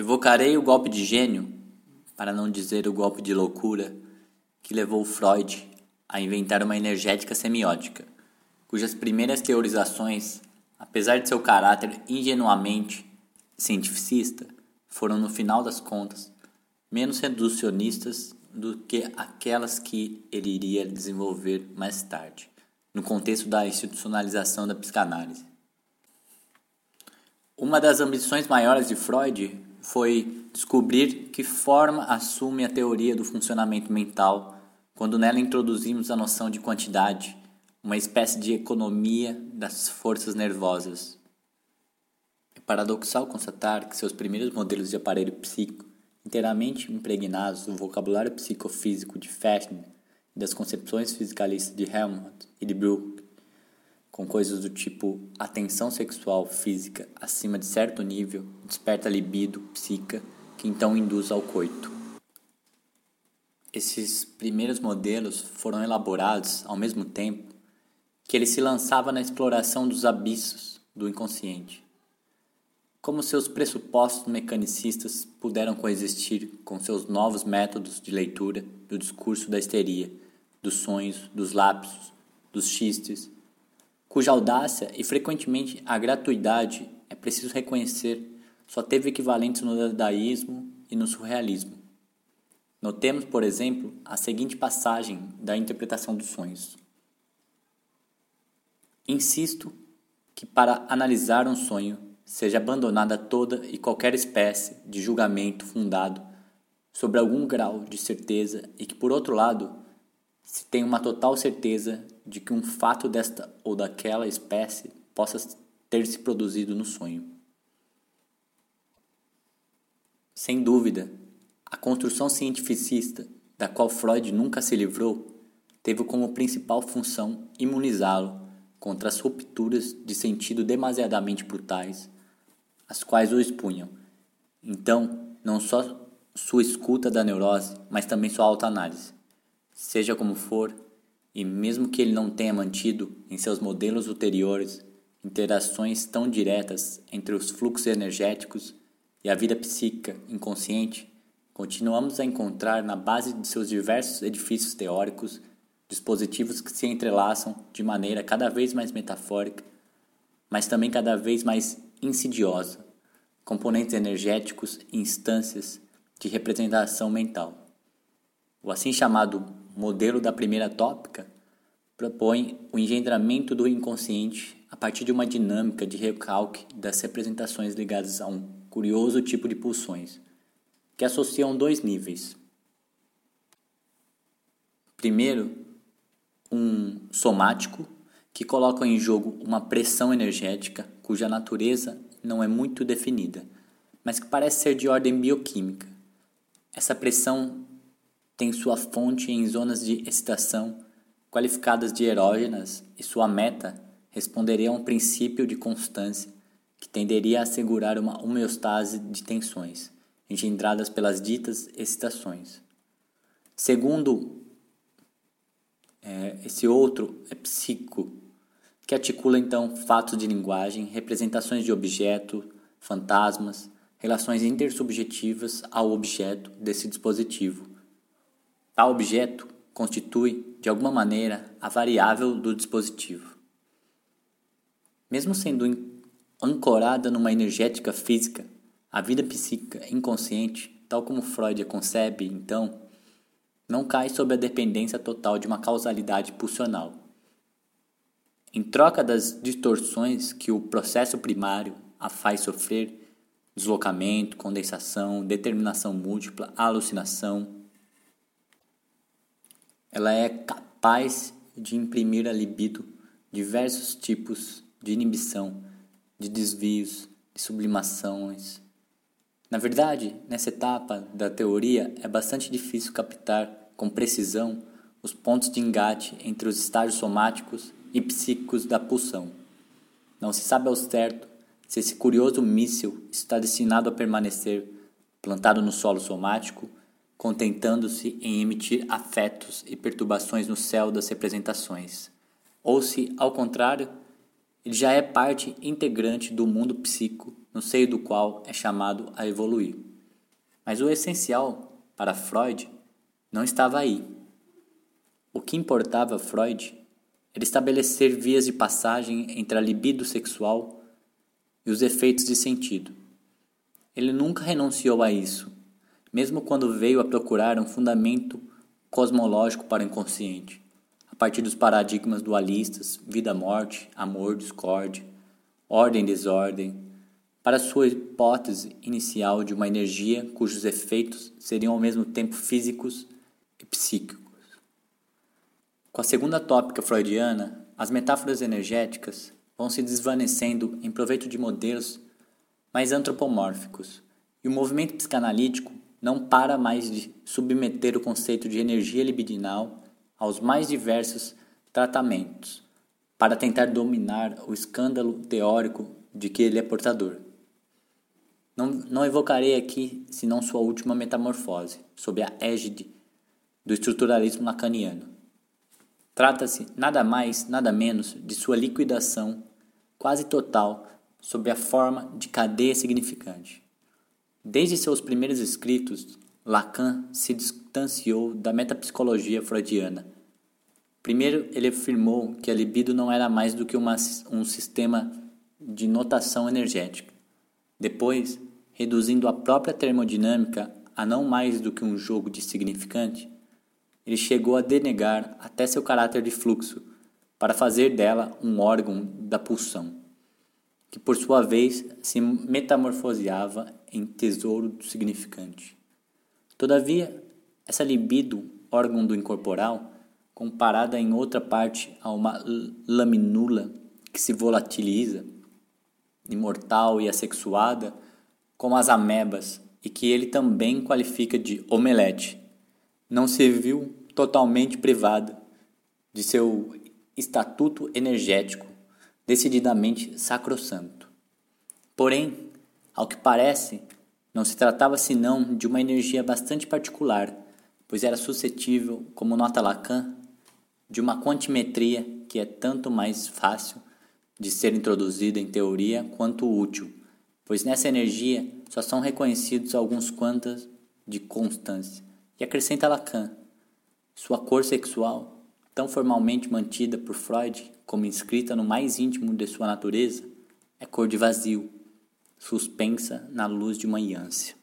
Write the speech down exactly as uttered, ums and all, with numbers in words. Evocarei o golpe de gênio, para não dizer o golpe de loucura, que levou Freud a inventar uma energética semiótica, cujas primeiras teorizações, apesar de seu caráter ingenuamente cientificista, foram, no final das contas, menos reducionistas do que aquelas que ele iria desenvolver mais tarde, no contexto da institucionalização da psicanálise. Uma das ambições maiores de Freud foi descobrir que forma assume a teoria do funcionamento mental quando nela introduzimos a noção de quantidade, uma espécie de economia das forças nervosas. É paradoxal constatar que seus primeiros modelos de aparelho psíquico, inteiramente impregnados do vocabulário psicofísico de Fechner e das concepções fisicalistas de Helmholtz e de Brücke, com coisas do tipo atenção sexual física acima de certo nível, desperta libido psíquica, que então induz ao coito. Esses primeiros modelos foram elaborados ao mesmo tempo que ele se lançava na exploração dos abissos do inconsciente. Como seus pressupostos mecanicistas puderam coexistir com seus novos métodos de leitura do discurso da histeria, dos sonhos, dos lapsos, dos xistes, cuja audácia e frequentemente a gratuidade, é preciso reconhecer, só teve equivalentes no dadaísmo e no surrealismo. Notemos, por exemplo, a seguinte passagem da Interpretação dos Sonhos. Insisto que para analisar um sonho seja abandonada toda e qualquer espécie de julgamento fundado sobre algum grau de certeza e que, por outro lado, se tem uma total certeza de que um fato desta ou daquela espécie possa ter se produzido no sonho. Sem dúvida, a construção cientificista, da qual Freud nunca se livrou, teve como principal função imunizá-lo contra as rupturas de sentido demasiadamente brutais, as quais o expunham. Então, não só sua escuta da neurose, mas também sua autoanálise. Seja como for, e mesmo que ele não tenha mantido em seus modelos ulteriores interações tão diretas entre os fluxos energéticos e a vida psíquica inconsciente, continuamos a encontrar na base de seus diversos edifícios teóricos dispositivos que se entrelaçam de maneira cada vez mais metafórica, mas também cada vez mais insidiosa, componentes energéticos e instâncias de representação mental. O assim chamado modelo da primeira tópica propõe o engendramento do inconsciente a partir de uma dinâmica de recalque das representações ligadas a um curioso tipo de pulsões, que associam dois níveis. Primeiro, um somático, que coloca em jogo uma pressão energética cuja natureza não é muito definida, mas que parece ser de ordem bioquímica. Essa pressão tem sua fonte em zonas de excitação qualificadas de erógenas e sua meta responderia a um princípio de constância que tenderia a assegurar uma homeostase de tensões engendradas pelas ditas excitações. Segundo, é, esse outro é psíquico, que articula então fatos de linguagem, representações de objeto, fantasmas, relações intersubjetivas ao objeto desse dispositivo. Tal objeto constitui, de alguma maneira, a variável do dispositivo. Mesmo sendo ancorada numa energética física, a vida psíquica inconsciente, tal como Freud a concebe, então, não cai sob a dependência total de uma causalidade pulsional. Em troca das distorções que o processo primário a faz sofrer, deslocamento, condensação, determinação múltipla, alucinação, ela é capaz de imprimir à libido diversos tipos de inibição, de desvios, de sublimações. Na verdade, nessa etapa da teoria é bastante difícil captar com precisão os pontos de engate entre os estágios somáticos e psíquicos da pulsão. Não se sabe ao certo se esse curioso míssil está destinado a permanecer plantado no solo somático, contentando-se em emitir afetos e perturbações no céu das representações, ou se, ao contrário, ele já é parte integrante do mundo psíquico, no seio do qual é chamado a evoluir. Mas o essencial para Freud não estava aí. O que importava a Freud era estabelecer vias de passagem entre a libido sexual e os efeitos de sentido. Ele nunca renunciou a isso, mesmo quando veio a procurar um fundamento cosmológico para o inconsciente, a partir dos paradigmas dualistas, vida-morte, amor-discórdia, ordem-desordem, para sua hipótese inicial de uma energia cujos efeitos seriam ao mesmo tempo físicos e psíquicos. Com a segunda tópica freudiana, as metáforas energéticas vão se desvanecendo em proveito de modelos mais antropomórficos, e o movimento psicanalítico não para mais de submeter o conceito de energia libidinal aos mais diversos tratamentos, para tentar dominar o escândalo teórico de que ele é portador. Não, não evocarei aqui, senão sua última metamorfose, sob a égide do estruturalismo lacaniano. Trata-se nada mais, nada menos, de sua liquidação quase total sob a forma de cadeia significante. Desde seus primeiros escritos, Lacan se distanciou da metapsicologia freudiana. Primeiro, ele afirmou que a libido não era mais do que uma, um sistema de notação energética. Depois, reduzindo a própria termodinâmica a não mais do que um jogo de significante, ele chegou a denegar até seu caráter de fluxo, para fazer dela um órgão da pulsão, que por sua vez se metamorfoseava em tesouro do significante. Todavia, essa libido, órgão do incorporal, comparada em outra parte a uma laminula que se volatiliza, imortal e assexuada, como as amebas, e que ele também qualifica de omelete, não se viu totalmente privada de seu estatuto energético, decididamente sacrossanto. Porém, ao que parece, não se tratava senão de uma energia bastante particular, pois era suscetível, como nota Lacan, de uma quantimetria que é tanto mais fácil de ser introduzida em teoria quanto útil, pois nessa energia só são reconhecidos alguns quantas de constância. E acrescenta Lacan, sua cor sexual, tão formalmente mantida por Freud como inscrita no mais íntimo de sua natureza, é cor de vazio, suspensa na luz de uma ânsia.